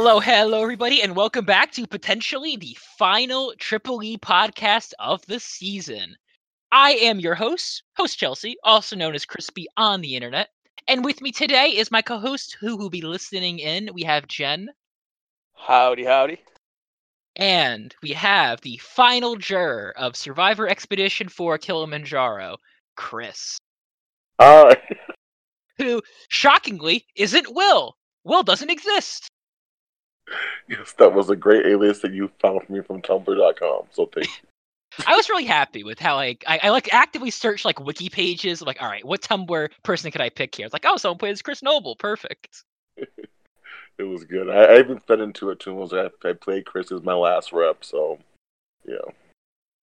Hello, everybody, and welcome back to potentially the final Triple E podcast of the season. I am your host Chelsea, also known as Crispy on the internet. And with me today is my co-host, who will be listening in. We have Jen. Howdy, howdy. And we have the final juror of Survivor Expedition for Kilimanjaro, Chris. Who, shockingly, isn't Will. Will doesn't exist. Yes, that was a great alias that you found for me from Tumblr.com, so thank you. I was really happy with how I actively searched wiki pages. I'm like, all right, what Tumblr person could I pick here? It's like, oh, someone plays Chris Noble. Perfect. It was good. I even fed into it too. I played Chris as my last rep, so yeah.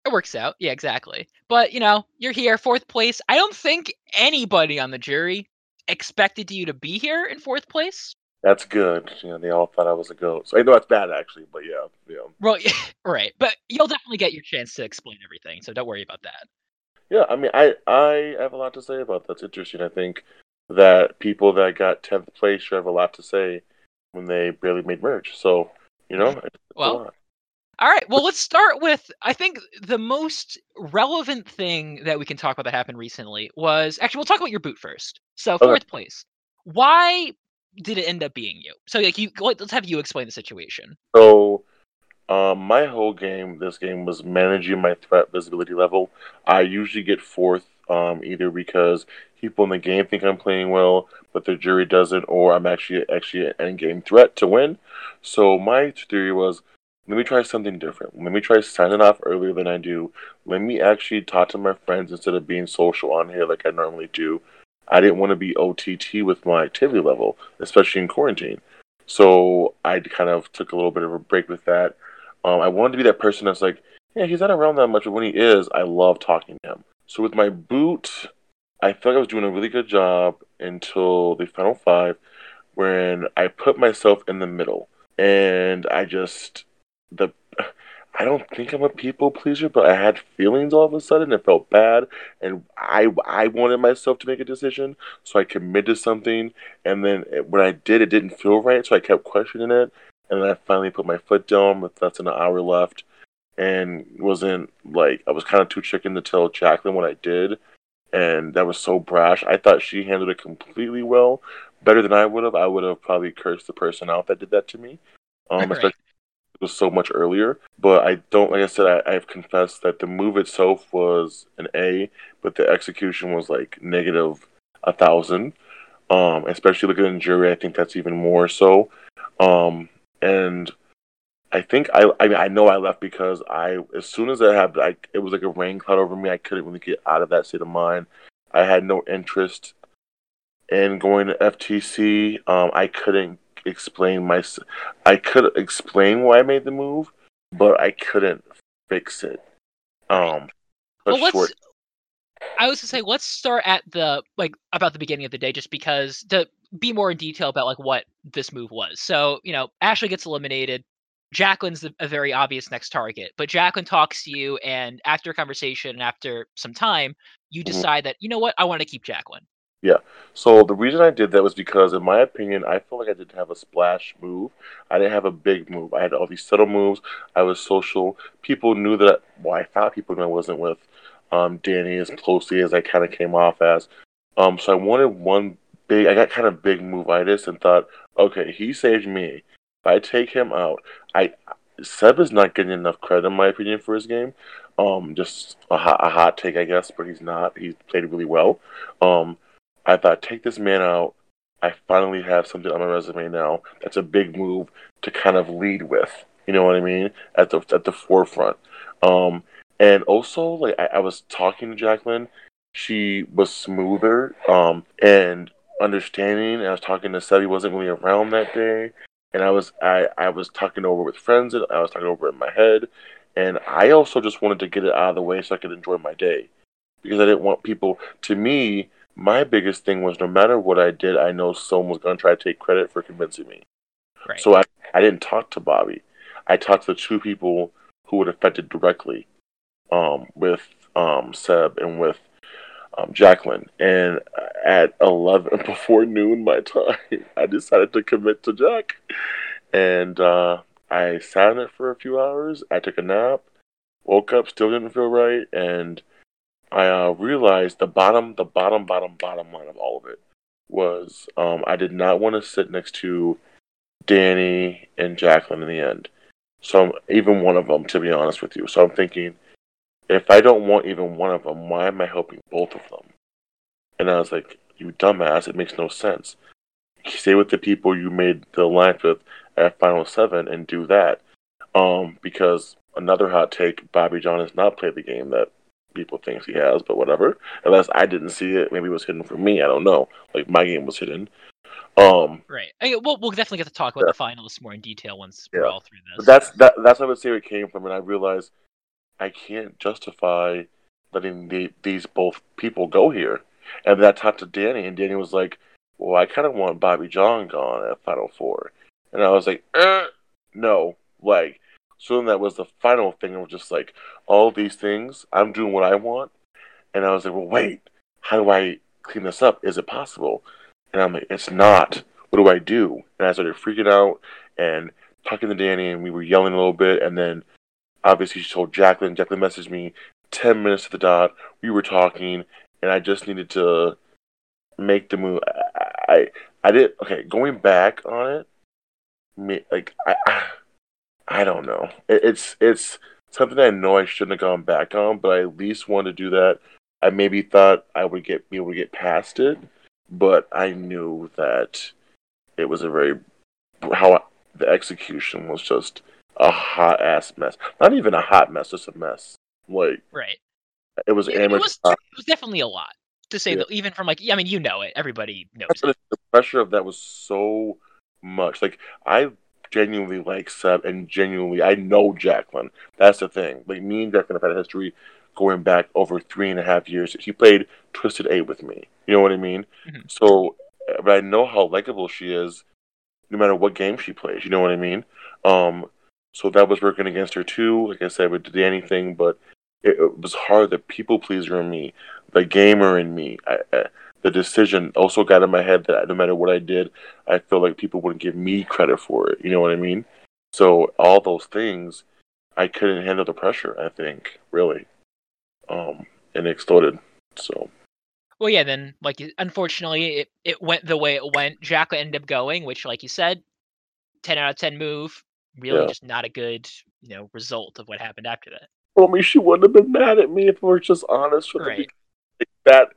It works out. Yeah, exactly. But, you're here, fourth place. I don't think anybody on the jury expected you to be here in fourth place. That's good. They all thought I was a goat. So I know that's bad, actually, but yeah. Well, yeah, right. But you'll definitely get your chance to explain everything, so don't worry about that. Yeah, I mean, I have a lot to say about that. It's interesting. I think that people that got 10th place should have a lot to say when they barely made merge. So, it's a lot. All right. Well, let's start with, I think, the most relevant thing that we can talk about that happened recently was, actually, we'll talk about your boot first. So, fourth place. Why did it end up being you? So, let's have you explain the situation. So, my whole game, this game, was managing my threat visibility level. I usually get fourth, either because people in the game think I'm playing well, but the jury doesn't, or I'm actually an end-game threat to win. So, my theory was, let me try something different. Let me try signing off earlier than I do. Let me actually talk to my friends instead of being social on here like I normally do. I didn't want to be OTT with my activity level, especially in quarantine. So I kind of took a little bit of a break with that. I wanted to be that person that's like, yeah, he's not around that much, but when he is, I love talking to him. So with my boot, I felt like I was doing a really good job until the final five, wherein I put myself in the middle. And I don't think I'm a people pleaser, but I had feelings all of a sudden. It felt bad, and I wanted myself to make a decision, so I committed to something. And then when I did, it didn't feel right, so I kept questioning it. And then I finally put my foot down with less than an hour left, and I was kind of too chicken to tell Jacqueline what I did, and that was so brash. I thought she handled it completely well, better than I would have. I would have probably cursed the person out that did that to me, especially. It was so much earlier, but I don't, like I said, I've confessed that the move itself was an A, but the execution was -1,000. Especially looking at the jury, I think that's even more so. And I think I know I left because as soon as that happened, it was like a rain cloud over me. I couldn't really get out of that state of mind. I had no interest in going to FTC. I couldn't explain I could explain why I made the move, but I couldn't fix it. I was gonna say, let's start at about the beginning of the day, just because to be more in detail about what this move was. So, Ashley gets eliminated. Jacqueline's a very obvious next target, but Jacqueline talks to you, and after a conversation and after some time, you decide that, you know what, I want to keep Jacqueline. Yeah, so the reason I did that was because, in my opinion, I feel like I didn't have a splash move. I didn't have a big move. I had all these subtle moves. I was social. People knew that, well, I thought people knew I wasn't with Danny as closely as I kind of came off as. So I wanted I got kind of big move-itis and thought, okay, he saved me. If I take him out, Seb is not getting enough credit, in my opinion, for his game. Just a hot take, I guess, but he's not. He played really well. I thought, take this man out. I finally have something on my resume now that's a big move to kind of lead with. You know what I mean? At the forefront. And also, I was talking to Jacqueline. She was smoother and understanding. And I was talking to Seb. He wasn't really around that day. And I was talking over with friends. And I was talking over in my head. And I also just wanted to get it out of the way so I could enjoy my day. Because I didn't want people... To me... My biggest thing was, no matter what I did, I know someone was going to try to take credit for convincing me. Right. So I didn't talk to Bobby. I talked to the two people who were affected directly, with Seb and with Jacqueline. And at 11, before noon my time, I decided to commit to Jack. And I sat in it for a few hours. I took a nap, woke up, still didn't feel right, and I realized the bottom line of all of it was I did not want to sit next to Danny and Jacqueline in the end. So even one of them, to be honest with you. So I'm thinking, if I don't want even one of them, why am I helping both of them? And I was like, you dumbass, it makes no sense. Stay with the people you made the alliance with at Final 7 and do that. Because another hot take, Bobby John has not played the game that people think he has, but whatever. Unless I didn't see it, maybe it was hidden from me, I don't know. Like, my game was hidden. Right. We'll definitely get to talk about the finalists more in detail once we're all through this. That's I would say where it came from, and I realized I can't justify letting these both people go here. And then I talked to Danny, and Danny was like, well, I kind of want Bobby John gone at Final 4. And I was like, no. Like, so then that was the final thing. I was just like, all these things, I'm doing what I want. And I was like, well, wait, how do I clean this up? Is it possible? And I'm like, it's not. What do I do? And I started freaking out and talking to Danny, and we were yelling a little bit. And then, obviously, she told Jacqueline. Jacqueline messaged me 10 minutes to the dot. We were talking, and I just needed to make the move. I did okay. Going back on it, I don't know. It's something I know I shouldn't have gone back on, but I at least wanted to do that. I maybe thought I would be able to get past it, but I knew that it was the execution was just a hot ass mess. Not even a hot mess, just a mess. Like right, it was amateur. It was definitely a lot. To say that, even from you know it. Everybody knows it. The pressure of that was so much. Like, I genuinely like Seb, and genuinely I know Jacqueline. That's the thing. Like, me and Jacqueline have had a history going back over 3.5 years. She played Twisted A with me. You know what I mean? Mm-hmm. So, but I know how likable she is, no matter what game she plays. You know what I mean? So that was working against her too. Like I said, we did anything, but it was hard. The people pleaser in me, the gamer in me, the decision also got in my head that no matter what I did, I feel like people wouldn't give me credit for it. You know what I mean? So all those things, I couldn't handle the pressure, I think, really. And it exploded. So. Well, yeah, then, unfortunately, it went the way it went. Jacqueline ended up going, which, like you said, 10 out of 10 move. Really just not a good, result of what happened after that. Well, I mean, she wouldn't have been mad at me if we were just honest with right. That.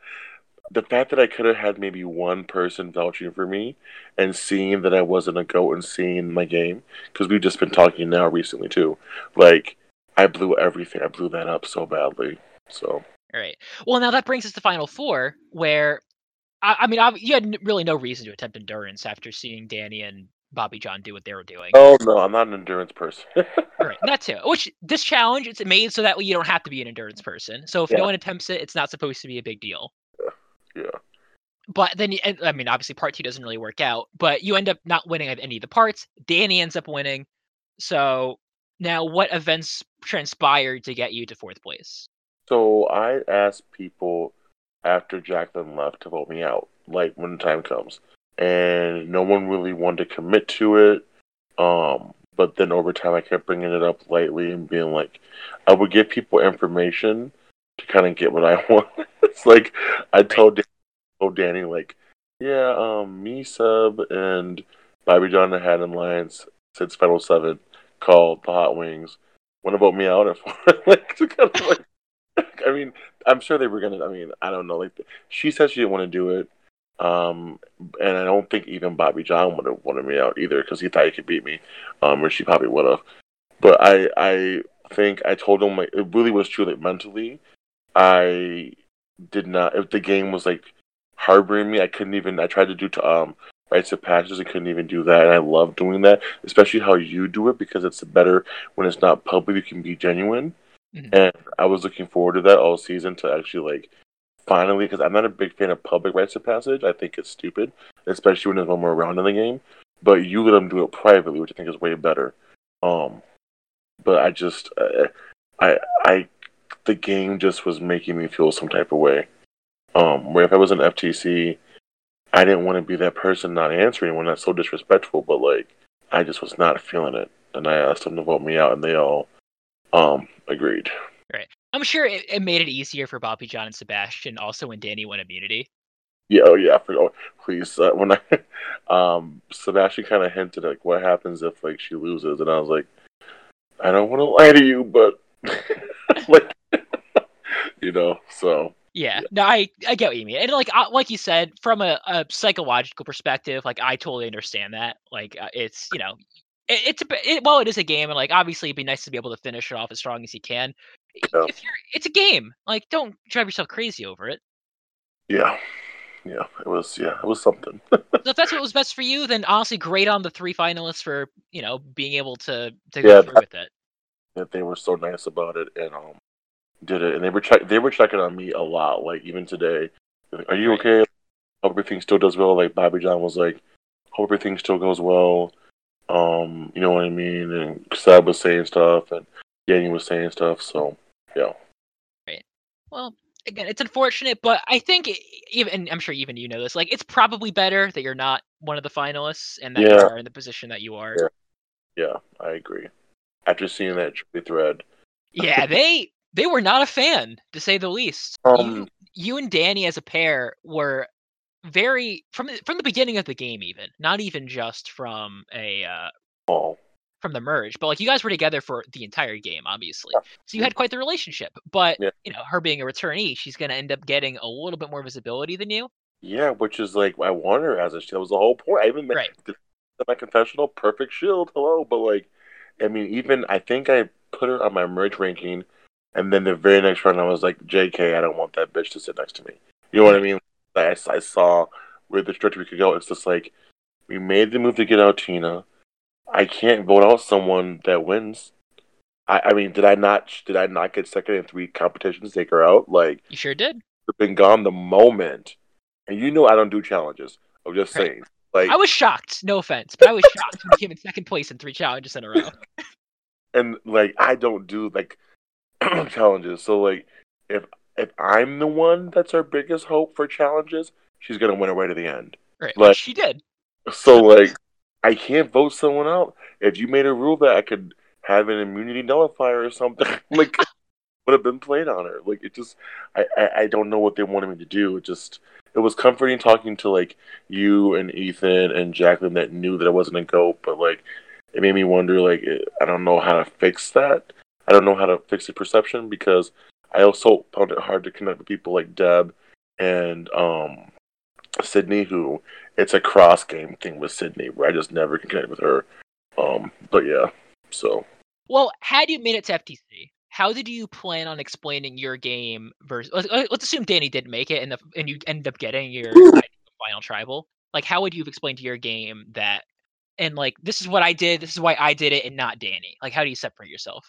The fact that I could have had maybe one person vouching for me and seeing that I wasn't a goat and seeing my game, because we've just been talking now recently too. Like, I blew everything. I blew that up so badly. So. All right. Well, now that brings us to Final 4, where you had really no reason to attempt endurance after seeing Danny and Bobby John do what they were doing. Oh no, I'm not an endurance person. Right, not too. Which this challenge, it's made so that way you don't have to be an endurance person. So if no one attempts it, it's not supposed to be a big deal. Yeah. But then, obviously, part 2 doesn't really work out. But you end up not winning at any of the parts. Danny ends up winning. So now, what events transpired to get you to 4th place? So I asked people after Jacqueline left to vote me out. Like, when the time comes. And no one really wanted to commit to it. But then over time, I kept bringing it up lightly and being like, I would give people information to kind of get what I want. It's like, I told Danny, like, me, Sub, and Bobby John have had an alliance since Final 7 called the Hot Wings. Want to vote me out at 4? I'm sure they were going to, I don't know. Like, she said she didn't want to do it. And I don't think even Bobby John would have wanted me out either, because he thought he could beat me, or she probably would have. But I think I told him, like, it really was true that mentally, I did not. If the game was like harboring me, I couldn't even. I tried to do rites of passage, I couldn't even do that. And I love doing that, especially how you do it, because it's better when it's not public. You can be genuine, mm-hmm. And I was looking forward to that all season to actually like. Finally, because I'm not a big fan of public rites of passage. I think it's stupid, especially when there's one more round in the game. But you let them do it privately, which I think is way better. But I just, the game just was making me feel some type of way. Where if I was an FTC, I didn't want to be that person not answering when that's so disrespectful. But like, I just was not feeling it. And I asked them to vote me out, and they all agreed. Right. I'm sure it made it easier for Bobby, John, and Sebastian also when Danny won immunity. Yeah, oh yeah. Please. When I, Sebastian kind of hinted, like, what happens if, like, she loses? And I was like, I don't want to lie to you, but, like, you know, so. Yeah. No, I get what you mean. And, like you said, from a psychological perspective, like, I totally understand that. Like, it's, you know, well, it is a game, and, like, obviously it'd be nice to be able to finish it off as strong as you can. Yeah. It's a game. Like, don't drive yourself crazy over it. Yeah, it was something. So if that's what was best for you, then honestly, great on the three finalists for, you know, being able to go through with it. That they were so nice about it and did it, and they were checking on me a lot. Like even today, like, are you okay? Hope everything still does well. Like Bobby John was like, hope everything still goes well. You know what I mean? And Seb was saying stuff, and Danny was saying stuff. So yeah. Right. Well. Again, it's unfortunate, but I think even I'm sure even you know this. Like, it's probably better that you're not one of the finalists and that you are in the position that you are. Yeah, I agree. After seeing that thread, yeah, they were not a fan to say the least. You and Danny as a pair were very from the beginning of the game, even not even just from a from the merge, but like you guys were together for the entire game, obviously. So you had quite the relationship. But you know, her being a returnee, she's going to end up getting a little bit more visibility than you. Yeah, which is like I want her as a shield. That was the whole point. I even made my confessional perfect shield. Hello, but like, I mean, even I think I put her on my merge ranking, and then the very next round I was like, JK, I don't want that bitch to sit next to me. You know what I mean? Like, I saw where the trajectory could go. It's just like we made the move to get out Tina. I can't vote out someone that wins. I mean, did I not get second in three competitions to take her out? Like you sure did. I've been gone the moment, and you know I don't do challenges. I'm just saying. Like I was shocked. No offense, but I was shocked when you came in second place in three challenges in a row. And like I don't do like challenges, so like if I'm the one that's her biggest hope for challenges, she's gonna win her way to the end. Right, like she did. So like. I can't vote someone out. If you made a rule that I could have an immunity nullifier or something, like would have been played on her. Like it just, I don't know what they wanted me to do. It was comforting talking to like you and Ethan and Jacqueline that knew that I wasn't a goat, but like it made me wonder. Like I don't know how to fix that. I don't know how to fix the perception because I also found it hard to connect with people like Deb and Sydney who. It's a cross game thing with Sydney where I just never can connect with her. But yeah, so. Well, had you made it to FTC, how did you plan on explaining your game versus? Let's assume Danny didn't make it, and you end up getting your final tribal. Like, how would you have explained to your game that? And like, this is what I did. This is why I did it, and not Danny. Like, how do you separate yourself?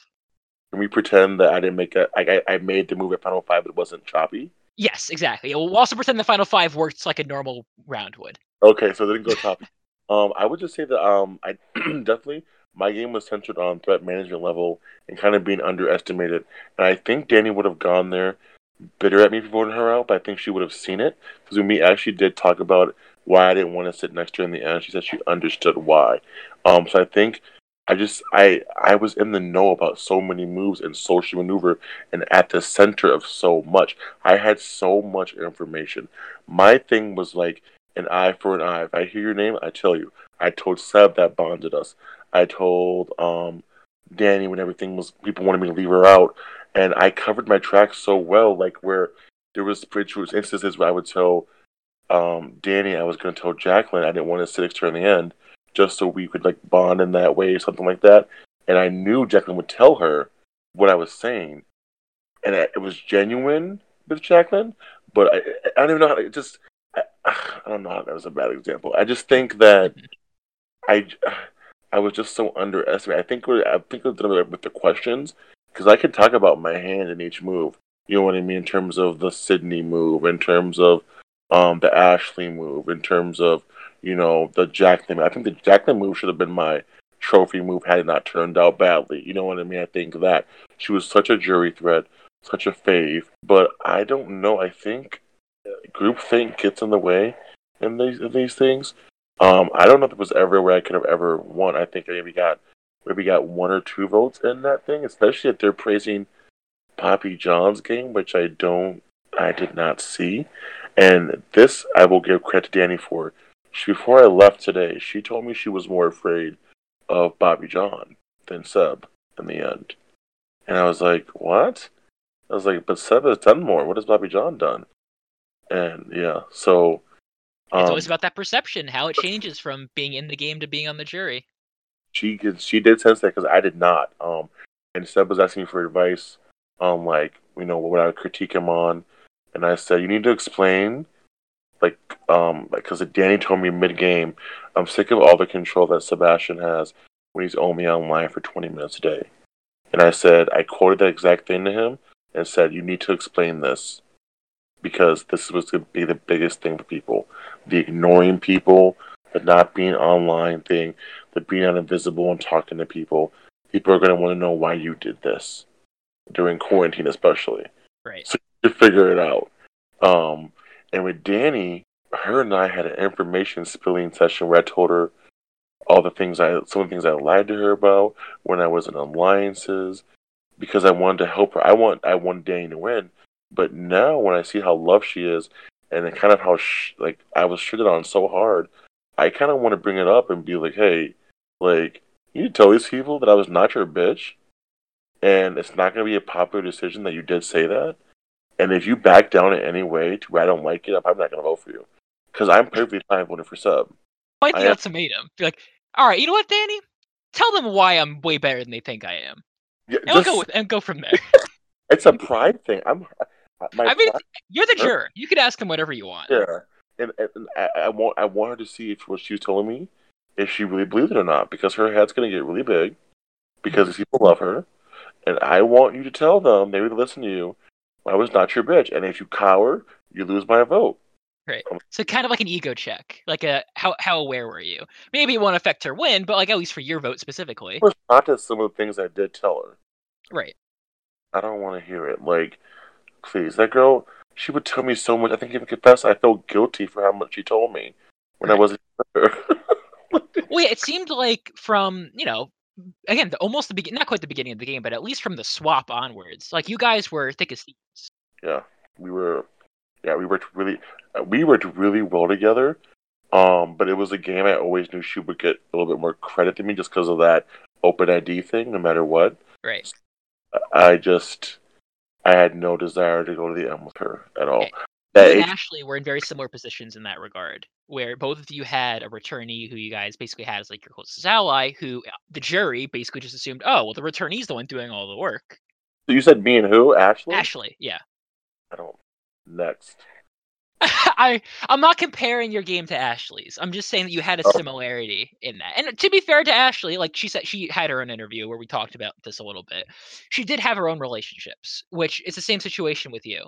Can we pretend that I didn't make it? Like, I made the move at Final Five, but it wasn't choppy. Yes, exactly. We'll also pretend the Final Five works like a normal round would. Okay, so they didn't go top. I would just say that I definitely my game was centered on threat management level and kind of being underestimated. And I think Danny would have gone there bitter at me for voting her out, but I think she would have seen it because we actually did talk about why I didn't want to sit next to her in the end. She said she understood why. So I think I was in the know about so many moves and social maneuver and at the center of so much. I had so much information. My thing was like. An eye for an eye. If I hear your name, I tell you. I told Seb that bonded us. I told Danny when everything was, people wanted me to leave her out. And I covered my tracks so well, like where there was instances where I would tell Danny I was going to tell Jacqueline I didn't want to sit next to her in the end, just so we could like bond in that way or something like that. And I knew Jacqueline would tell her what I was saying. And it was genuine with Jacqueline, but I don't even know how to just... I don't know how that was a bad example. I just think that I was just so underestimated. I think with the questions, because I could talk about my hand in each move. You know what I mean? In terms of the Sydney move, in terms of the Ashley move, in terms of, you know, the Jacqueline. I think the Jacqueline move should have been my trophy move had it not turned out badly. You know what I mean? I think that she was such a jury threat, such a fave. But I don't know. I think... groupthink gets in the way in these things, I don't know if it was ever where I could have ever won. I think I maybe got 1 or 2 votes in that thing, especially if they're praising Poppy John's game, which I did not see. And this I will give credit to Danny for. Before I left today, she told me she was more afraid of Bobby John than Seb in the end. And I was like, what? I was like, but Seb has done more. What has Bobby John done? And yeah, so... it's always about that perception, how it changes from being in the game to being on the jury. She did sense that, because I did not. And Seb was asking me for advice on, like, you know, what would I critique him on. And I said, you need to explain... because Danny told me mid-game, I'm sick of all the control that Sebastian has when he's only online for 20 minutes a day. And I said, I quoted that exact thing to him and said, you need to explain this, because this is what's going to be the biggest thing for people. The ignoring people, the not being online thing, the being invisible and talking to people. People are going to want to know why you did this, during quarantine especially. Right. So you figure it out. And with Danny, her and I had an information spilling session where I told her some of the things I lied to her about when I was in alliances, because I wanted to help her. I want Danny to win, but now when I see how loved she is and kind of how I was shitted on so hard, I kind of want to bring it up and be like, hey, like, you need to tell these people that I was not your bitch, and it's not going to be a popular decision that you did say that. And if you back down in any way to where I don't like it, I'm probably not going to vote for you. Because I'm perfectly fine voting for Sub. Why the ultimatum? Be like, all right, you know what, Danny? Tell them why I'm way better than they think I am. Yeah, and go from there. It's a pride thing. You're the juror. You can ask them whatever you want. Yeah, and I want her to see if what she was telling me, if she really believed it or not. Because her head's going to get really big. Because people love her. And I want you to tell them, they would listen to you, I was not your bitch, and if you cower, you lose my vote. Right. So kind of like an ego check, like a how aware were you? Maybe it won't affect her win, but like at least for your vote specifically. It was not at some of the things I did tell her. Right. I don't want to hear it. Like, please, that girl. She would tell me so much. I think even confess, I felt guilty for how much she told me when I wasn't her. Well, yeah, it seemed like from again, not quite the beginning of the game, but at least from the swap onwards, like you guys were thick as thieves. Yeah, we were. Yeah, we worked really well together. But it was a game I always knew she would get a little bit more credit than me, just because of that open ID thing, no matter what. Right. So I had no desire to go to the end with her at all. Okay. You and Ashley were in very similar positions in that regard, where both of you had a returnee who you guys basically had as like your closest ally, who the jury basically just assumed, oh, well, the returnee's the one doing all the work. So you said me and who? Ashley? Ashley, yeah. Next. I'm not comparing your game to Ashley's. I'm just saying that you had a similarity in that. And to be fair to Ashley, like she said, she had her own interview where we talked about this a little bit. She did have her own relationships, which is the same situation with you.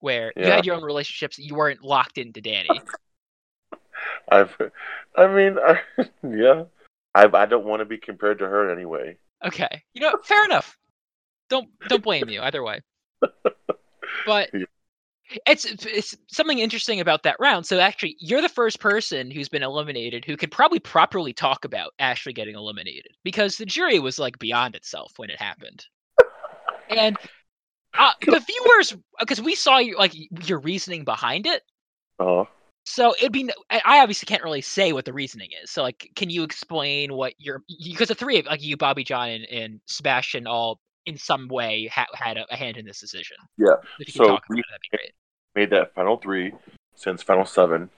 Where you had your own relationships, you weren't locked into Danny. I don't want to be compared to her anyway. Okay, fair enough. Don't blame you either way. But it's something interesting about that round. So actually, you're the first person who's been eliminated who could probably properly talk about Ashley getting eliminated, because the jury was like beyond itself when it happened, and. The viewers, because we saw your reasoning behind it. Oh. So it'd be. I obviously can't really say what the reasoning is. So, like, can you explain what because the three of you, Bobby John, and Sebastian, all in some way had a hand in this decision. Yeah. If you can talk about it, that'd be great. Made that final 3 since final 7,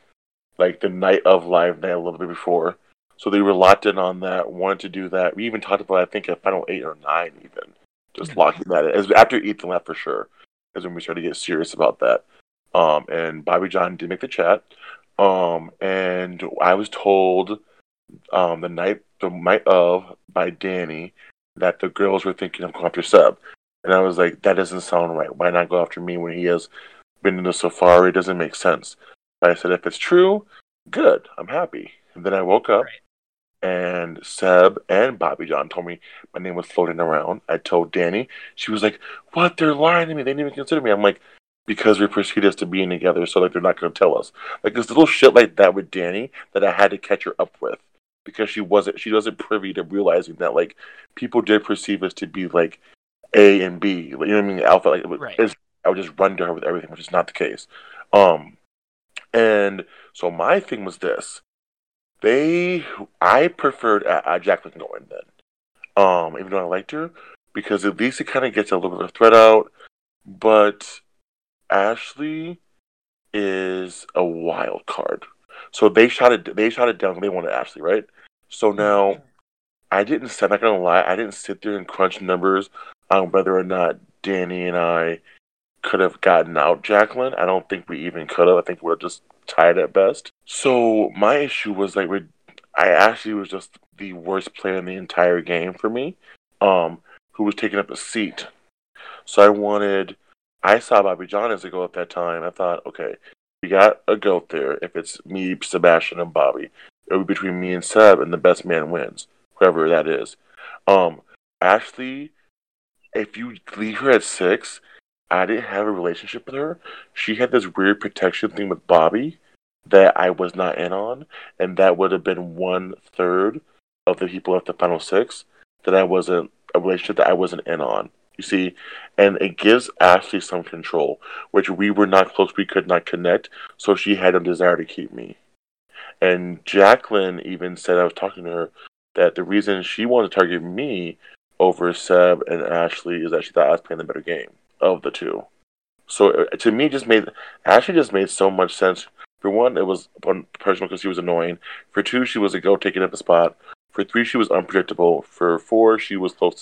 like the night of live night a little bit before. So they were locked in on that. Wanted to do that. We even talked about I think at final 8 or 9 even. Just locking that in. After Ethan left, for sure, is when we started to get serious about that. And Bobby John did make the chat. And I was told the night of by Danny that the girls were thinking of going after Seb. And I was like, that doesn't sound right. Why not go after me when he has been in the safari? It doesn't make sense. But I said, if it's true, good. I'm happy. And then I woke up. Right. And Seb and Bobby John told me my name was floating around. I told Danny. She was like, what? They're lying to me. They didn't even consider me. I'm like, because we perceive us to being together, so like they're not going to tell us. Like this little shit like that with Dani that I had to catch her up with because she wasn't privy to realizing that like people did perceive us to be like A and B, you know what I mean? Alpha. Like, right. I would just run to her with everything, which is not the case. And so my thing was this. I preferred Jacqueline Norton then, even though I liked her, because at least it kind of gets a little bit of thread out. But Ashley is a wild card. So they shot it down. They wanted Ashley, right? So now, I'm not going to lie, I didn't sit there and crunch numbers on whether or not Dani and I could have gotten out Jacqueline. I don't think we even could have. I think we were just tied at best. So my issue was like, Ashley was just the worst player in the entire game for me, who was taking up a seat. So I saw Bobby John as a goat at that time. I thought, okay, we got a goat there. If it's me, Sebastian, and Bobby, it'll be between me and Seb, and the best man wins, whoever that is. Ashley, if you leave her at 6, I didn't have a relationship with her. She had this weird protection thing with Bobby that I was not in on, and that would have been 1/3 of the people at the final 6 that I wasn't in on. You see, and it gives Ashley some control, which we were not close, we could not connect, so she had a desire to keep me. And Jacqueline even said, I was talking to her, that the reason she wanted to target me over Seb and Ashley is that she thought I was playing the better game of the two. So to me, Ashley just made so much sense. For one, it was personal because she was annoying. For 2, she was a go taking up the spot. For 3, she was unpredictable. For 4, she was close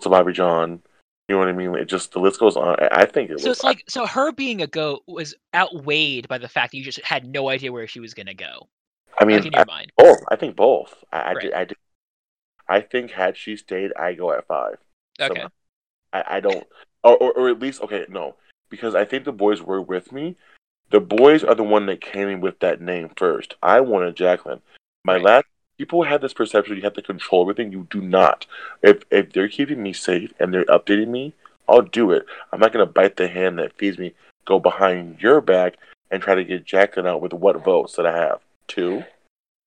to Bobby John. You know what I mean? It just, the list goes on. I think it so was. So her being a goat was outweighed by the fact that you just had no idea where she was going to go. I mean, in your mind. Both. I think both. I think had she stayed, I go at 5. Okay. Somehow. I don't, or at least, okay, no. Because I think the boys were with me. The boys are the one that came in with that name first. I wanted Jacqueline. People have this perception you have to control everything. You do not. If they're keeping me safe and they're updating me, I'll do it. I'm not going to bite the hand that feeds me, go behind your back, and try to get Jacqueline out with what votes that I have. 2.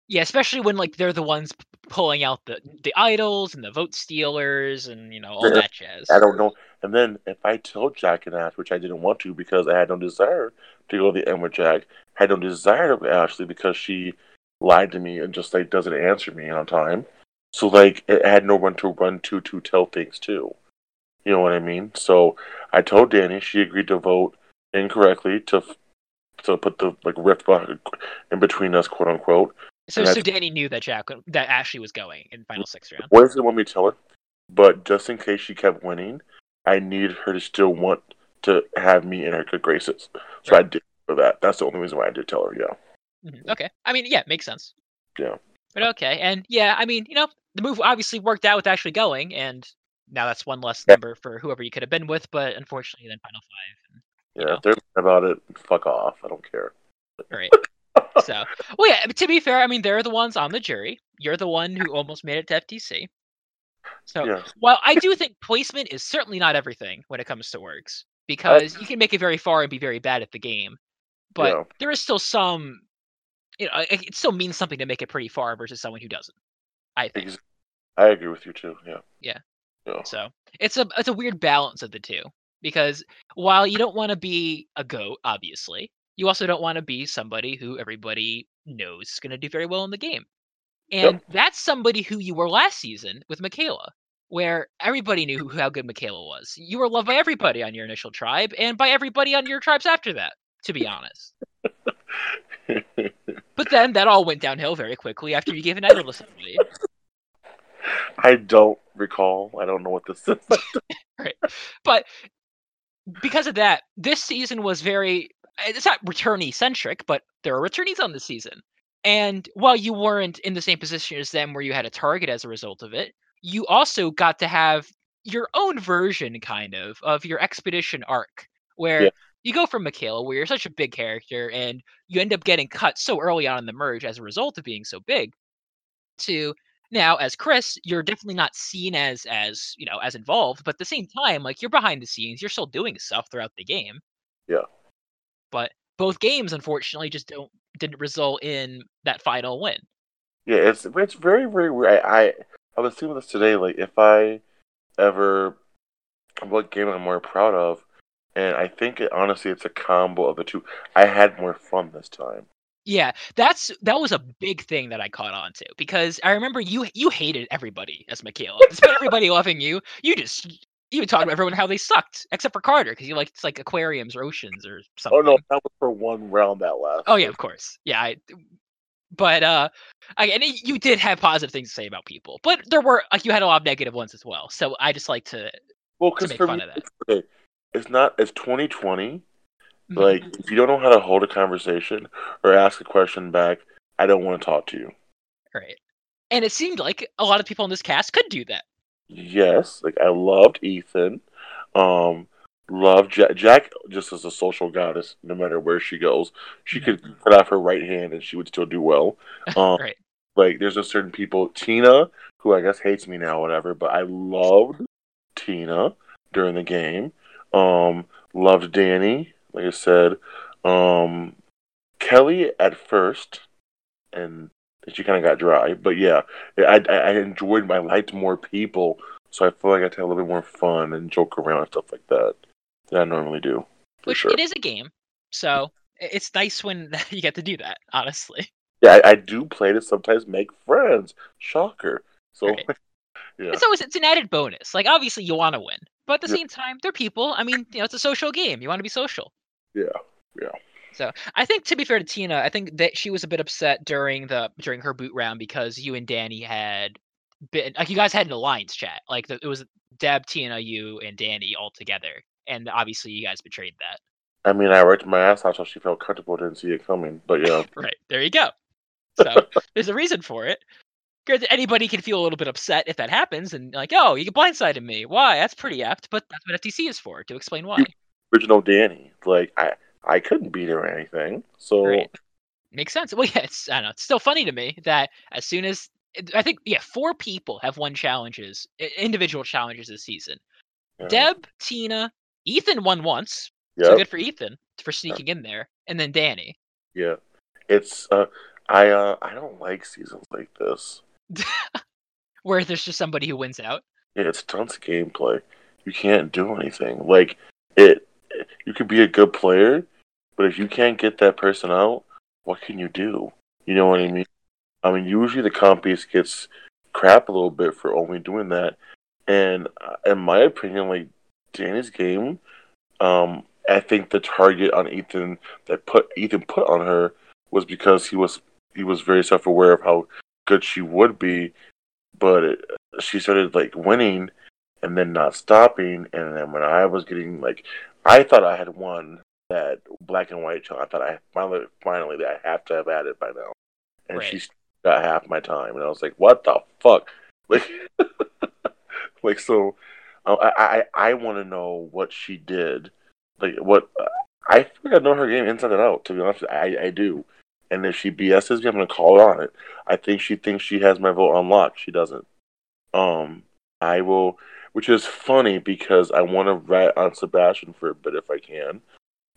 Yeah, especially when like they're the ones pulling out the idols and the vote stealers and all that jazz. I don't know. And then if I told Jack and Ash, which I didn't want to because I had no desire to go to the end with Jack, I had no desire to Ashley because she lied to me and just like doesn't answer me on time. So like I had no one to run to tell things to. You know what I mean? So I told Dani. She agreed to vote incorrectly to put the like rift in between us, quote unquote. So Dani knew that Ashley was going in the final 6 round. What does it want me to tell her? But just in case she kept winning, I needed her to still want to have me in her good graces. So right. I did for that. That's the only reason why I did tell her, yeah. Mm-hmm. Okay. I mean, yeah, makes sense. Yeah. But okay. And yeah, I mean, the move obviously worked out with Ashley going, and now that's one less number for whoever you could have been with, but unfortunately then final 5. And, if they're about it, fuck off. I don't care. All right. So, well, yeah, to be fair, I mean, they're the ones on the jury. You're the one who almost made it to FTC. So, yeah. While I do think placement is certainly not everything when it comes to orgs, because you can make it very far and be very bad at the game, but there is still some, it still means something to make it pretty far versus someone who doesn't, I think. I agree with you, too, yeah. Yeah. Yeah. So, it's a weird balance of the two, because while you don't want to be a goat, obviously, you also don't want to be somebody who everybody knows is going to do very well in the game. And that's somebody who you were last season with Michaela, where everybody knew how good Michaela was. You were loved by everybody on your initial tribe and by everybody on your tribes after that, to be honest. But then that all went downhill very quickly after you gave an idol to somebody. I don't recall. I don't know what this is. Right. But because of that, this season was very... It's not returnee-centric, but there are returnees on this season. And while you weren't in the same position as them where you had a target as a result of it, you also got to have your own version, kind of your expedition arc, where you go from Michaela, where you're such a big character, and you end up getting cut so early on in the merge as a result of being so big, to Now, as Chris, you're definitely not seen as as involved, but at the same time, like, you're behind the scenes, you're still doing stuff throughout the game. Yeah. But both games, unfortunately, just didn't result in that final win. Yeah, it's very, very weird. I was thinking this today, like, if I ever, what game I'm more proud of, and I think, honestly, it's a combo of the two. I had more fun this time. Yeah, that was a big thing that I caught on to, because I remember you hated everybody as Michaela. Despite everybody loving you, you talked about everyone how they sucked, except for Carter, because you liked, it's like aquariums or oceans or something. Oh no, that was for one round that last. Oh yeah, of course. Yeah, and you did have positive things to say about people, but there were, like, you had a lot of negative ones as well. So I just like to make fun of that. It's 2020. Like, if you don't know how to hold a conversation or ask a question back, I don't want to talk to you. Right. And it seemed like a lot of people in this cast could do that. Yes. Like, I loved Ethan. Loved Jack. Jack just is a social goddess, no matter where she goes. She could cut off her right hand and she would still do well. Right. Like, there's a certain people. Tina, who I guess hates me now, whatever, but I loved Tina during the game. Loved Danny. Like I said, Kelly at first, and she kind of got dry. But yeah, I enjoyed my liked more people, so I feel like I had a little bit more fun and joke around and stuff like that than I normally do. It is a game, so it's nice when you get to do that, honestly. Yeah, I do play to sometimes make friends. Shocker. So, right. Yeah. So it's an added bonus. Like, obviously, you want to win. But at the same time, they're people. I mean, it's a social game. You want to be social. Yeah. So I think, to be fair to Tina, I think that she was a bit upset during her boot round because you and Danny had been, like, you guys had an alliance chat. Like, it was Deb, Tina, you, and Danny all together, and obviously you guys betrayed that. I mean, I worked my ass off so she felt comfortable, didn't see it coming, but yeah. Right, there you go. So there's a reason for it. Anybody can feel a little bit upset if that happens, and like, oh, you blindsided me. Why? That's pretty apt, but that's what FTC is for, to explain why. Original Danny, like, I couldn't beat her or anything, so right. Makes sense. Well, yeah, I don't know. It's still funny to me that as soon as I think, yeah, 4 people have won challenges, individual challenges this season. Yeah. Deb, Tina, Ethan won once, so good for Ethan for sneaking in there, and then Danny. Yeah, it's I don't like seasons like this. Where there's just somebody who wins out. Yeah, it's tons of gameplay. You can't do anything. Like, you could be a good player, but if you can't get that person out, what can you do? You know what I mean? I mean, usually the comp piece gets crap a little bit for only doing that. And in my opinion, like, Danny's game, I think the target on Ethan that Ethan put on her was because he was very self-aware of how good she would be, but she started, like, winning and then not stopping, and then when I was getting, like, I thought I had won that black and white challenge. I thought finally that I have to have had it by now, and right. She got half my time, and I was like, what the fuck? Like, like, so I want to know what she did. Like, what I think I know her game inside and out, to be honest. I do. And if she BS's me, I'm going to call her on it. I think she thinks she has my vote unlocked. She doesn't. I will, which is funny because I want to rat on Sebastian for a bit if I can.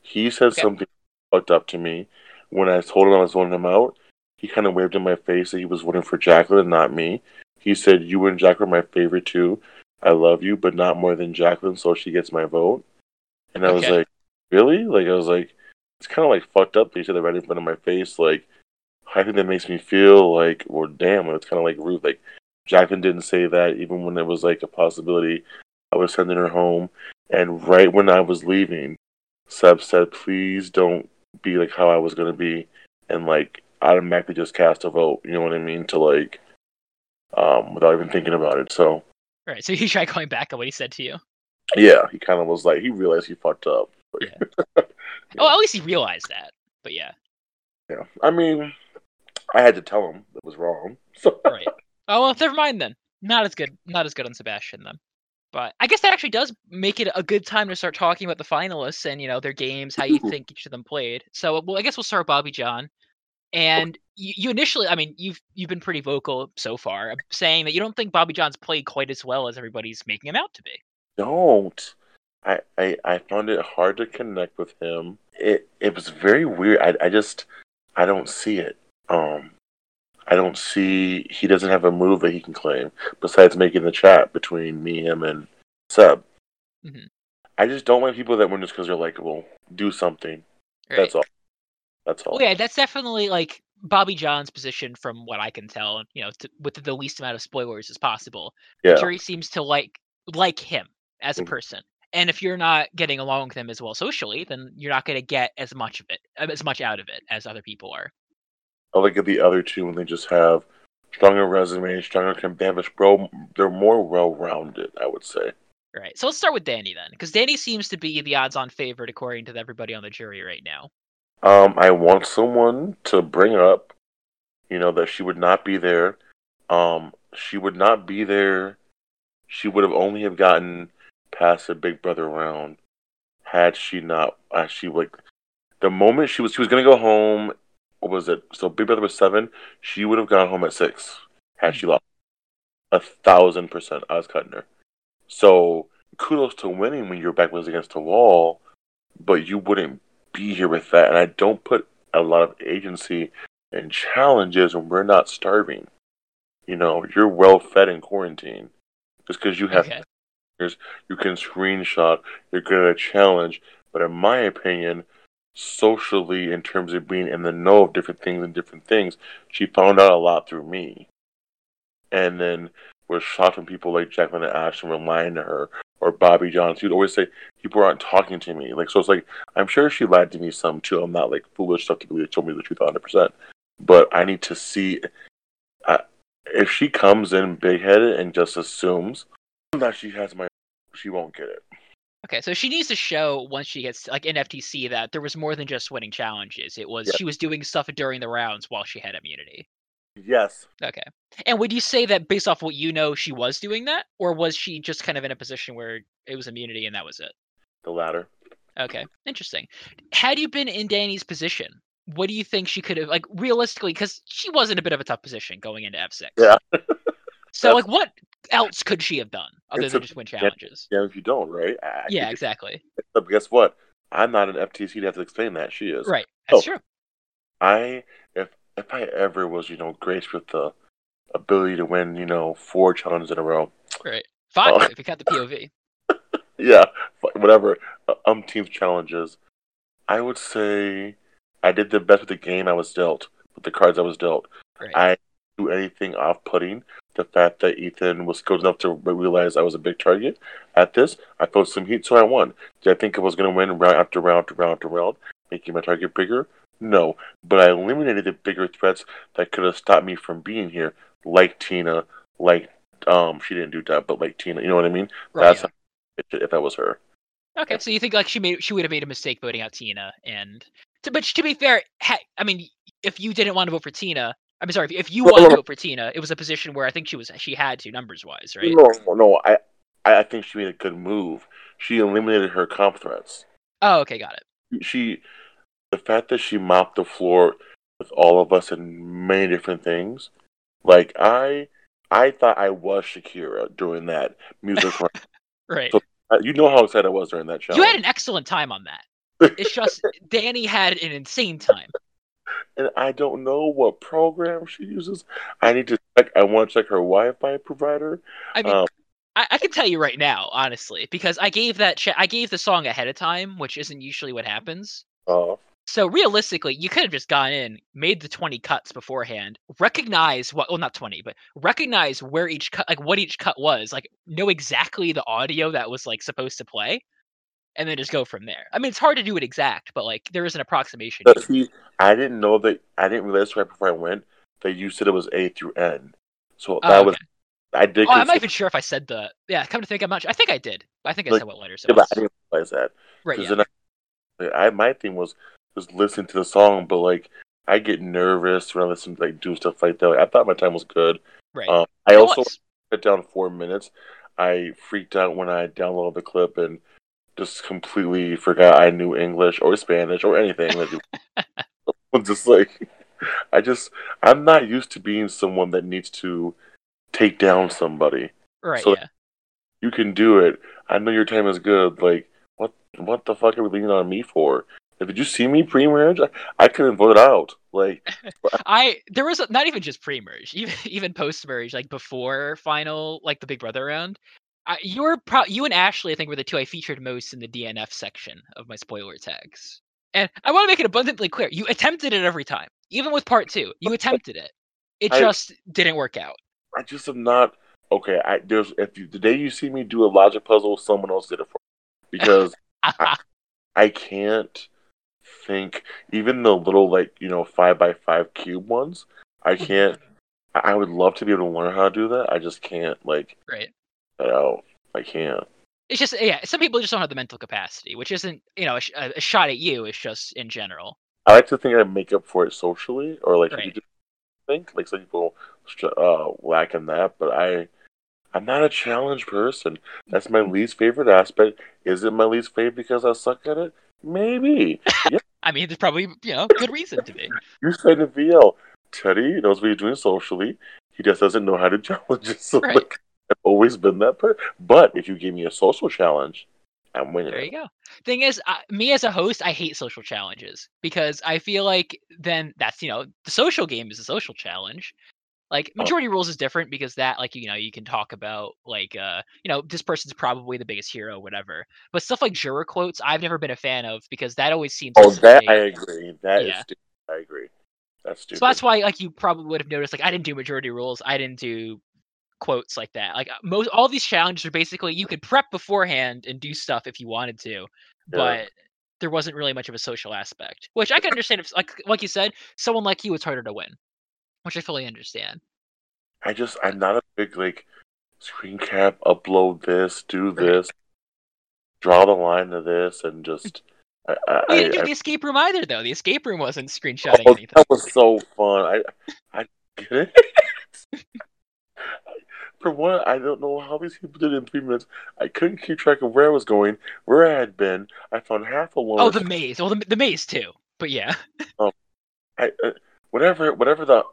He said something fucked up to me. When I told him I was voting him out, he kind of waved in my face that he was voting for Jacqueline and not me. He said, you and Jacqueline are my favorite too. I love you, but not more than Jacqueline, so she gets my vote. And I was like, really? Like, I was like, it's kind of like fucked up. They said that right in front of my face. Like, I think that makes me feel like, well, damn, it's kind of like rude. Like, Jacqueline didn't say that, even when there was like a possibility I was sending her home. And right when I was leaving, Seb said, please don't be like how I was going to be, and like automatically just cast a vote. You know what I mean? To like, without even thinking about it. So. All right. So he tried going back on what he said to you. Yeah. He kind of was like, he realized he fucked up. Yeah. Oh, at least he realized that. But yeah. Yeah. I mean, I had to tell him that was wrong. So. Right. Oh, well, never mind then. Not as good on Sebastian then. But I guess that actually does make it a good time to start talking about the finalists and, their games, how you think each of them played. So, well, I guess we'll start with Bobby John. And you initially, I mean, you've been pretty vocal so far, saying that you don't think Bobby John's played quite as well as everybody's making him out to be. Don't. I found it hard to connect with him. It was very weird. I don't see it. I don't see, he doesn't have a move that he can claim besides making the chat between me, him, and Seb. Mm-hmm. I just don't like people that win just because they're likable. Do something. Right. That's all. Well, yeah, that's definitely like Bobby John's position from what I can tell, you know, with the least amount of spoilers as possible. Yeah. The jury seems to like him as a person. And if you're not getting along with him as well socially, then you're not going to get as much out of it as other people are. I like the other two when they just have stronger resumes, stronger campaigns. They're more well-rounded, I would say. Right. So let's start with Danny then, because Danny seems to be the odds-on favorite according to everybody on the jury right now. I want someone to bring up, you know, that she would not be there. She would not be there. She would have only have gotten past the Big Brother round had she not. The moment she was going to go home. What was it? So Big Brother was 7. She would have gone home at 6 had she lost. 1,000%. I was cutting her. So kudos to winning when your back was against the wall, but you wouldn't be here with that. And I don't put a lot of agency in challenges when we're not starving. You know, you're well fed in quarantine. Just because you have you can screenshot, you're good at a challenge. But in my opinion, socially, in terms of being in the know of different things, she found out a lot through me, and then was shocked when people like Jacqueline and Ashton were lying to her, or Bobby John. She would always say people aren't talking to me, like, so it's like I'm sure she lied to me some too. I'm not like foolish enough to believe it told me the truth 100%, but I need to see if she comes in big headed and just assumes that she has my, she won't get it. Okay, so she needs to show once she gets like in FTC that there was more than just winning challenges. It was she was doing stuff during the rounds while she had immunity. Yes. Okay. And would you say that based off what you know, she was doing that, or was she just kind of in a position where it was immunity and that was it? The latter. Okay, interesting. Had you been in Danny's position, what do you think she could have, like, realistically, because she was in a bit of a tough position going into F6. Yeah. So like what else could she have done other than just win challenges? Yeah, if you don't, right? Yeah, exactly. But guess what? I'm not an FTC to have to explain that. She is. Right. That's true. If I ever was, you know, graced with the ability to win, you know, 4 challenges in a row. Right. 5 if you got the POV. Yeah. Whatever. Umpteenth challenges. I would say I did the best with the game I was dealt, with the cards I was dealt. Right. I didn't do anything off-putting. The fact that Ethan was good enough to realize I was a big target at this, I felt some heat, so I won. Did I think I was going to win round after round after round after round, making my target bigger? No. But I eliminated the bigger threats that could have stopped me from being here, like Tina, like, she didn't do that, but like Tina, you know what I mean? Right, that's how, if that was her. Okay, so you think like she would have made a mistake voting out Tina, but to be fair, I mean, if you didn't want to vote for Tina, I'm sorry, if you wanted to vote for Tina, it was a position where I think she had to, numbers-wise, right? No, I think she made a good move. She eliminated her comp threats. Oh, okay, got it. The fact that she mopped the floor with all of us in many different things, like, I thought I was Shakira during that music run. Right. So, you know how excited I was during that challenge. You had an excellent time on that. It's just, Danny had an insane time. And I don't know what program she uses. I want to check her Wi-Fi provider. I mean, I can tell you right now, honestly, because I gave the song ahead of time, which isn't usually what happens. So realistically, you could have just gone in, made the 20 cuts beforehand, recognize where each cut, like what each cut was, like know exactly the audio that was like supposed to play. And then just go from there. I mean, it's hard to do it exact, but like there is an approximation. But see, I didn't realize right before I went that you said it was A through N. So was I did. I'm not even sure if I said that. Yeah, come to think, I think I did. I think I said what letters. Yeah, but I didn't realize that. Right. Yeah. My thing was just listening to the song, but like I get nervous when I listen to like do stuff like that. Like, I thought my time was good. Right. I also cut down 4 minutes. I freaked out when I downloaded the clip and just completely forgot I knew English or Spanish or anything. Just like I'm not used to being someone that needs to take down somebody. Right. So yeah. You can do it. I know your time is good. Like, what the fuck are we leaning on me for? Did you see me pre-merge? I couldn't vote out. Like, there was not even just pre-merge, even post-merge, like before final, like the Big Brother round. You and Ashley, I think, were the two I featured most in the DNF section of my spoiler tags. And I want to make it abundantly clear: you attempted it every time, even with part two. You attempted it; just didn't work out. I just am not okay. The day you see me do a logic puzzle, someone else did it for me because I can't think. Even the little 5x5 cube ones, I can't. I would love to be able to learn how to do that. I just can't. Right. I can't. It's just, some people just don't have the mental capacity, which isn't, a shot at you. It's just in general. I like to think I make up for it socially, or right. You just think some people lack in that. But I'm not a challenge person. That's my least favorite aspect. Is it my least favorite because I suck at it? Maybe. Yeah. I mean, there's probably good reason to be. You said to VL, Teddy knows what he's doing socially. He just doesn't know how to challenge it. So right. I've always been that person. But if you give me a social challenge, I'm winning. There you go. Thing is, me as a host, I hate social challenges because I feel like then that's, the social game is a social challenge. Like Majority Rules is different because that, you can talk about this person's probably the biggest hero, whatever. But stuff like juror quotes, I've never been a fan of because that always seems. Oh, that I agree. That is stupid. I agree. That's stupid. So that's why you probably would have noticed I didn't do Majority Rules. I didn't do quotes like that. Most all these challenges are basically you could prep beforehand and do stuff if you wanted to, but there wasn't really much of a social aspect, which I can understand. If like you said, someone like you, it's harder to win, which I fully understand. I'm not a big screen cap, upload this, do this, draw the line to this, and just. I didn't do the escape room either, though. The escape room wasn't screenshotting anything. That was so fun. I get it. For one, I don't know how these people did it in 3 minutes. I couldn't keep track of where I was going, where I had been. I found half a load. Oh, the maze. Well, the maze too. But yeah. Whatever the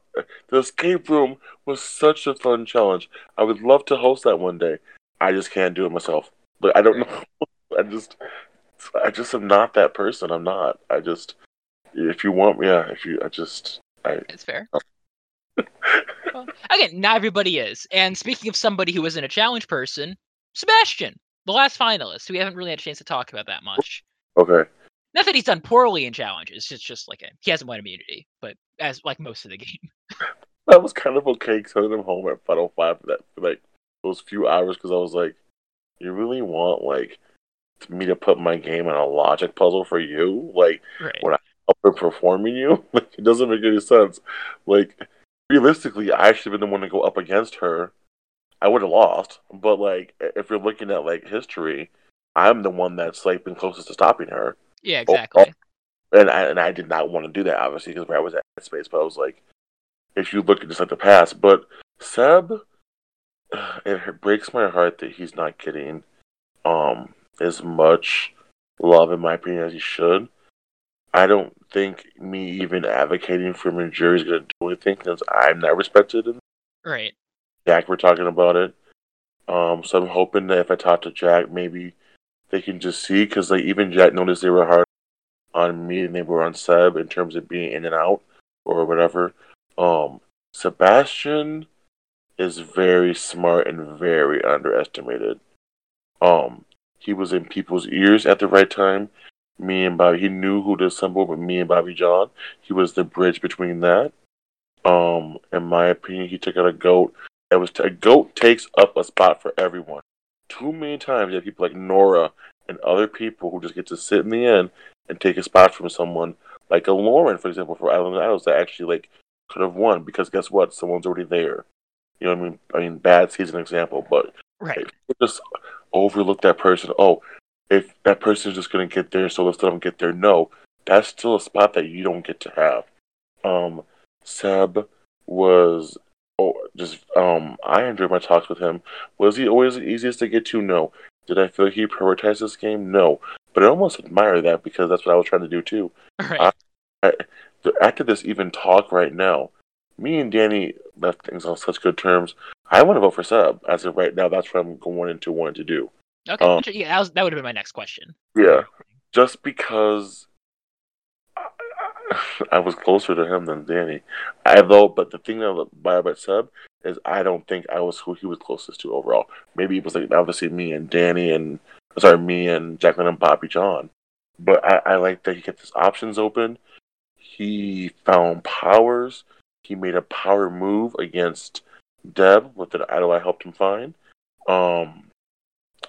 escape room was such a fun challenge. I would love to host that one day. I just can't do it myself. But I don't know. I just am not that person. I'm not. If you want me, it's fair. Well, again, not everybody is. And speaking of somebody who isn't a challenge person, Sebastian, the last finalist, we haven't really had a chance to talk about that much. Okay. Not that he's done poorly in challenges. It's just he hasn't won immunity, but as most of the game. That was kind of okay because I was home at Final Five for those few hours because I was you really want me to put my game in a logic puzzle for you? When I'm performing you? It doesn't make any sense. Realistically, I should have been the one to go up against her. I would have lost, but if you're looking at history, I'm the one that's been closest to stopping her. Yeah, exactly. And I did not want to do that, obviously, because where I was at that space. But I was if you look at just the past, but Seb, it breaks my heart that he's not getting as much love, in my opinion, as he should. I don't think me even advocating for a jury is going to do anything because I'm not respected. Right. Jack, we're talking about it. So I'm hoping that if I talk to Jack, maybe they can just see because even Jack noticed they were hard on me and they were on Seb in terms of being in and out or whatever. Sebastian is very smart and very underestimated. He was in people's ears at the right time. Me and Bobby, he knew who to assemble, but me and Bobby John, he was the bridge between that. In my opinion, he took out a goat. A goat takes up a spot for everyone. Too many times you have people like Nora and other people who just get to sit in the end and take a spot from someone like a Lauren, for example, for Island of the Idols that actually could have won because guess what? Someone's already there. You know what I mean? Bad season example, but right. Just overlook that person. Oh. If that person is just going to get there, so let's let them get there. No, that's still a spot that you don't get to have. Seb was I enjoyed my talks with him. Was he always the easiest to get to? No. Did I feel he prioritized this game? No. But I almost admire that because that's what I was trying to do too. Right. I after this even talk right now, me and Danny left things on such good terms. I want to vote for setup. As of right now, that's what I'm wanting to do. Okay, yeah, that would have been my next question. Yeah, just because I was closer to him than Danny. But the thing that about Seb is I don't think I was who he was closest to overall. Maybe it was like obviously me and Jacqueline and Bobby John. But I like that he kept his options open. He found powers. He made a power move against Deb with an idol I helped him find.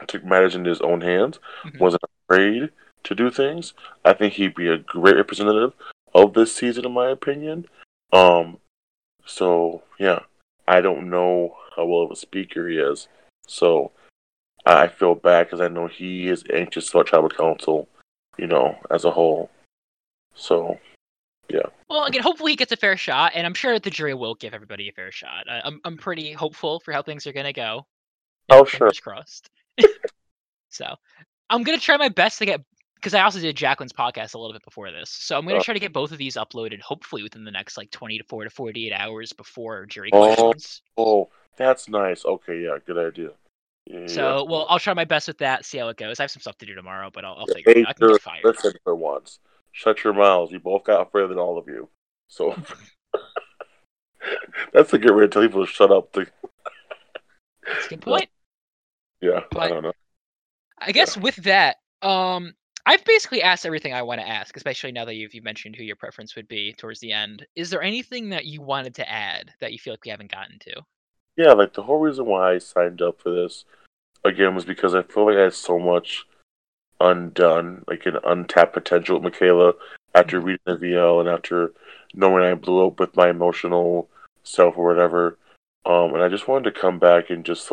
Took matters into his own hands. Mm-hmm. Wasn't afraid to do things. I think he'd be a great representative of this season, in my opinion. So, yeah. I don't know how well of a speaker he is. So, I feel bad because I know he is anxious about tribal council, as a whole. So, yeah. Well, again, hopefully he gets a fair shot, and I'm sure that the jury will give everybody a fair shot. I'm pretty hopeful for how things are going to go. Oh, sure. Fingers crossed. So, I'm going to try my best to get... Because I also did Jacqueline's podcast a little bit before this. So I'm going to try to get both of these uploaded, hopefully within the next 24 to 48 hours before jury questions. Oh, that's nice. Okay, yeah, good idea. Yeah, so, well, I'll try my best with that, see how it goes. I have some stuff to do tomorrow, but I'll figure it out. I can get fired. Listen for once. Shut your mouths. You both got further than all of you. So that's a good way to tell people to shut up. That's a good point. Yeah, but I don't know. I guess with that, I've basically asked everything I want to ask, especially now that you've mentioned who your preference would be towards the end. Is there anything that you wanted to add that you feel like we haven't gotten to? Yeah, the whole reason why I signed up for this, again, was because I feel like I had so much undone, an untapped potential with Michaela after reading the VL and after knowing I blew up with my emotional self or whatever. And I just wanted to come back and just,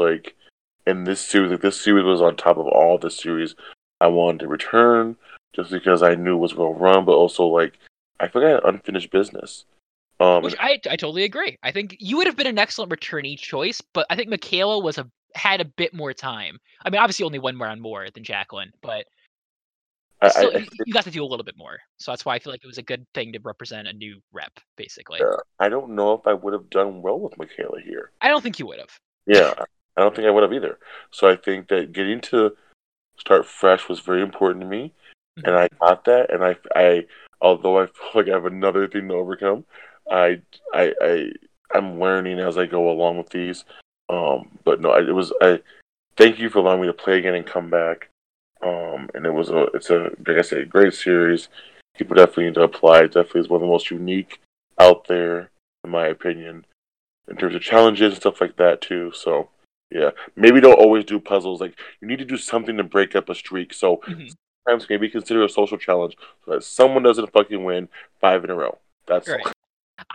in this series, this series was on top of all the series I wanted to return just because I knew it was going to run, but also, I feel like I had unfinished business. Which I totally agree. I think you would have been an excellent returnee choice, but I think Michaela had a bit more time. I mean, obviously only one more than Jacqueline, but still, you got to do a little bit more. So that's why I feel like it was a good thing to represent a new rep, basically. Yeah, I don't know if I would have done well with Michaela here. I don't think you would have. Yeah, I don't think I would have either. So I think that getting to start fresh was very important to me, and I got that. And I although I feel like I have another thing to overcome, I'm learning as I go along with these. But no, I thank you for allowing me to play again and come back. And it's a like I said, great series. People definitely need to apply. It definitely is one of the most unique out there, in my opinion, in terms of challenges and stuff like that too. So. Yeah, maybe don't always do puzzles. You need to do something to break up a streak. So sometimes maybe consider a social challenge so that someone doesn't fucking win 5 in a row. That's right.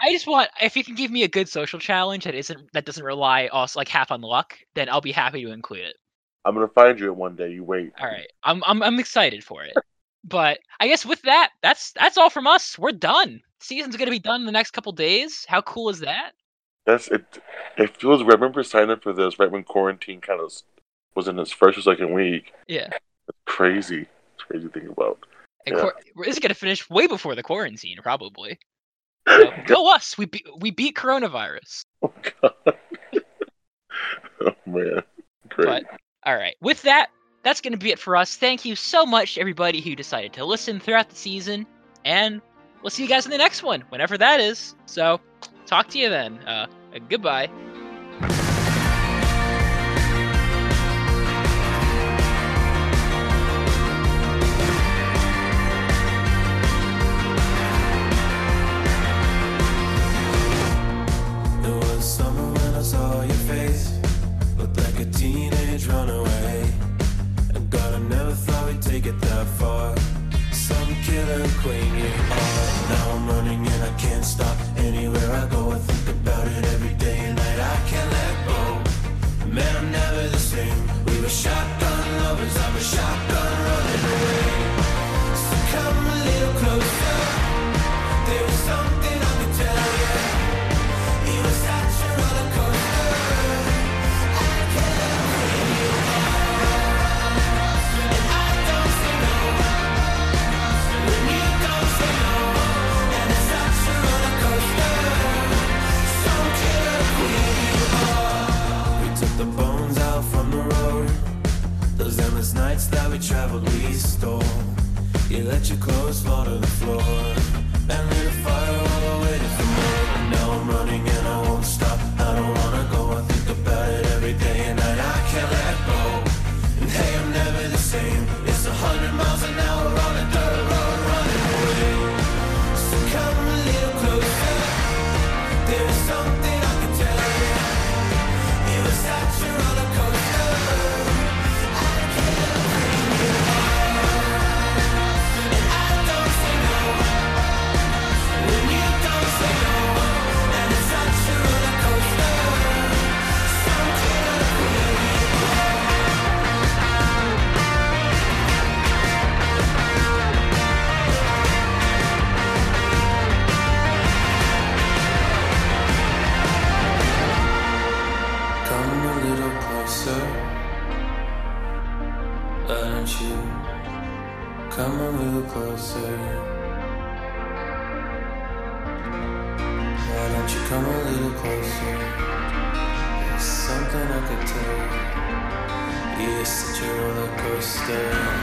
I just want, if you can give me a good social challenge that doesn't rely also half on luck, then I'll be happy to include it. I'm gonna find you one day. You wait. All right, I'm excited for it. But I guess with that, that's all from us. We're done. Season's gonna be done in the next couple days. How cool is that? That's it. It feels right when signing up for this, right when quarantine kind of was in its first or second week. Yeah, it's crazy. It's crazy to think about. And it's gonna finish way before the quarantine, probably. So, go us! We beat coronavirus. Oh god! Oh man! Great. But, all right. With that, that's gonna be it for us. Thank you so much to everybody who decided to listen throughout the season, and we'll see you guys in the next one, whenever that is. So. Talk to you then. Goodbye. There was summer when I saw your face. Looked like a teenage runaway. And God, I never thought we'd take it that far. Some killer queen you are. Now I'm running and I can't stop. Anywhere I go, I think about it every day and night. let your clothes fall to the floor. And lit a fire while I waited for more. And now I'm running and I won't stop. I don't wanna go, I think about it every day and night. I can't let go. And hey, I'm never the same. It's 100 miles an hour on a dirt road running away. So come a little closer. There's something I can tell you. It was such a roller coaster. Come a little closer. Why don't you come a little closer? There's something I could tell you. You're such a roller coaster.